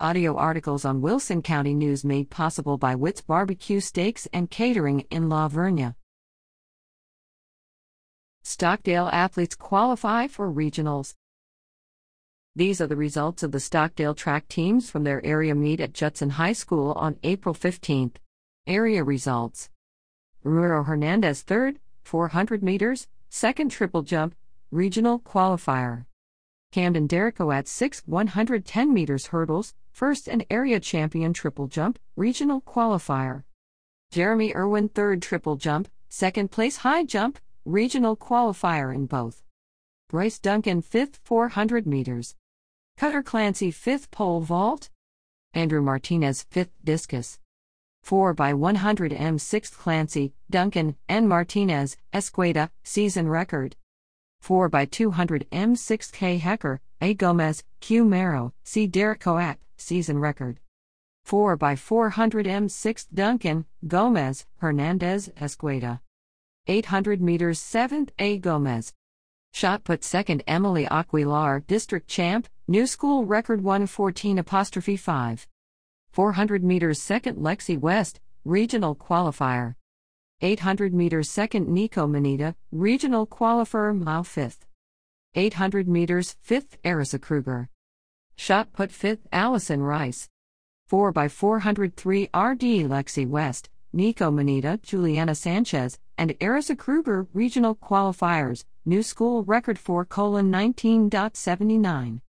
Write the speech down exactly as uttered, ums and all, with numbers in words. Audio articles on Wilson County News made possible by Witz Barbecue Steaks and Catering in La Vernia. Stockdale athletes qualify for regionals. These are the results of the Stockdale track teams from their area meet at Judson High School on April fifteenth. Area results: Ruro Hernandez third, four hundred meters, second triple jump, regional qualifier. Camden Derrico at six, one hundred ten meters hurdles, first and area champion triple jump, regional qualifier. Jeremy Irwin third triple jump, second place high jump, regional qualifier in both. Bryce Duncan fifth, four hundred meters. Cutter Clancy fifth pole vault. Andrew Martinez fifth discus. four by one hundred meters sixth Clancy, Duncan, and Martinez, Esqueda, season record. four by two hundred meters sixth K Hecker, A. Gomez, Q. Mero, C. Derek Coat, season record. four by four hundred meters sixth Duncan, Gomez, Hernandez, Esqueda. eight hundred meters seventh A. Gomez. Shot put second Emily Aquilar, district champ, new school record one fourteen point five. four hundred meters second Lexi West, regional qualifier. eight hundred meters second Nico Moneda, regional qualifier mile fifth. eight hundred meters fifth Arisa Kruger. Shot put fifth Allison Rice. four by four hundred three R D Lexi West, Nico Moneda, Juliana Sanchez, and Arisa Kruger regional qualifiers, new school record four colon nineteen point seven nine.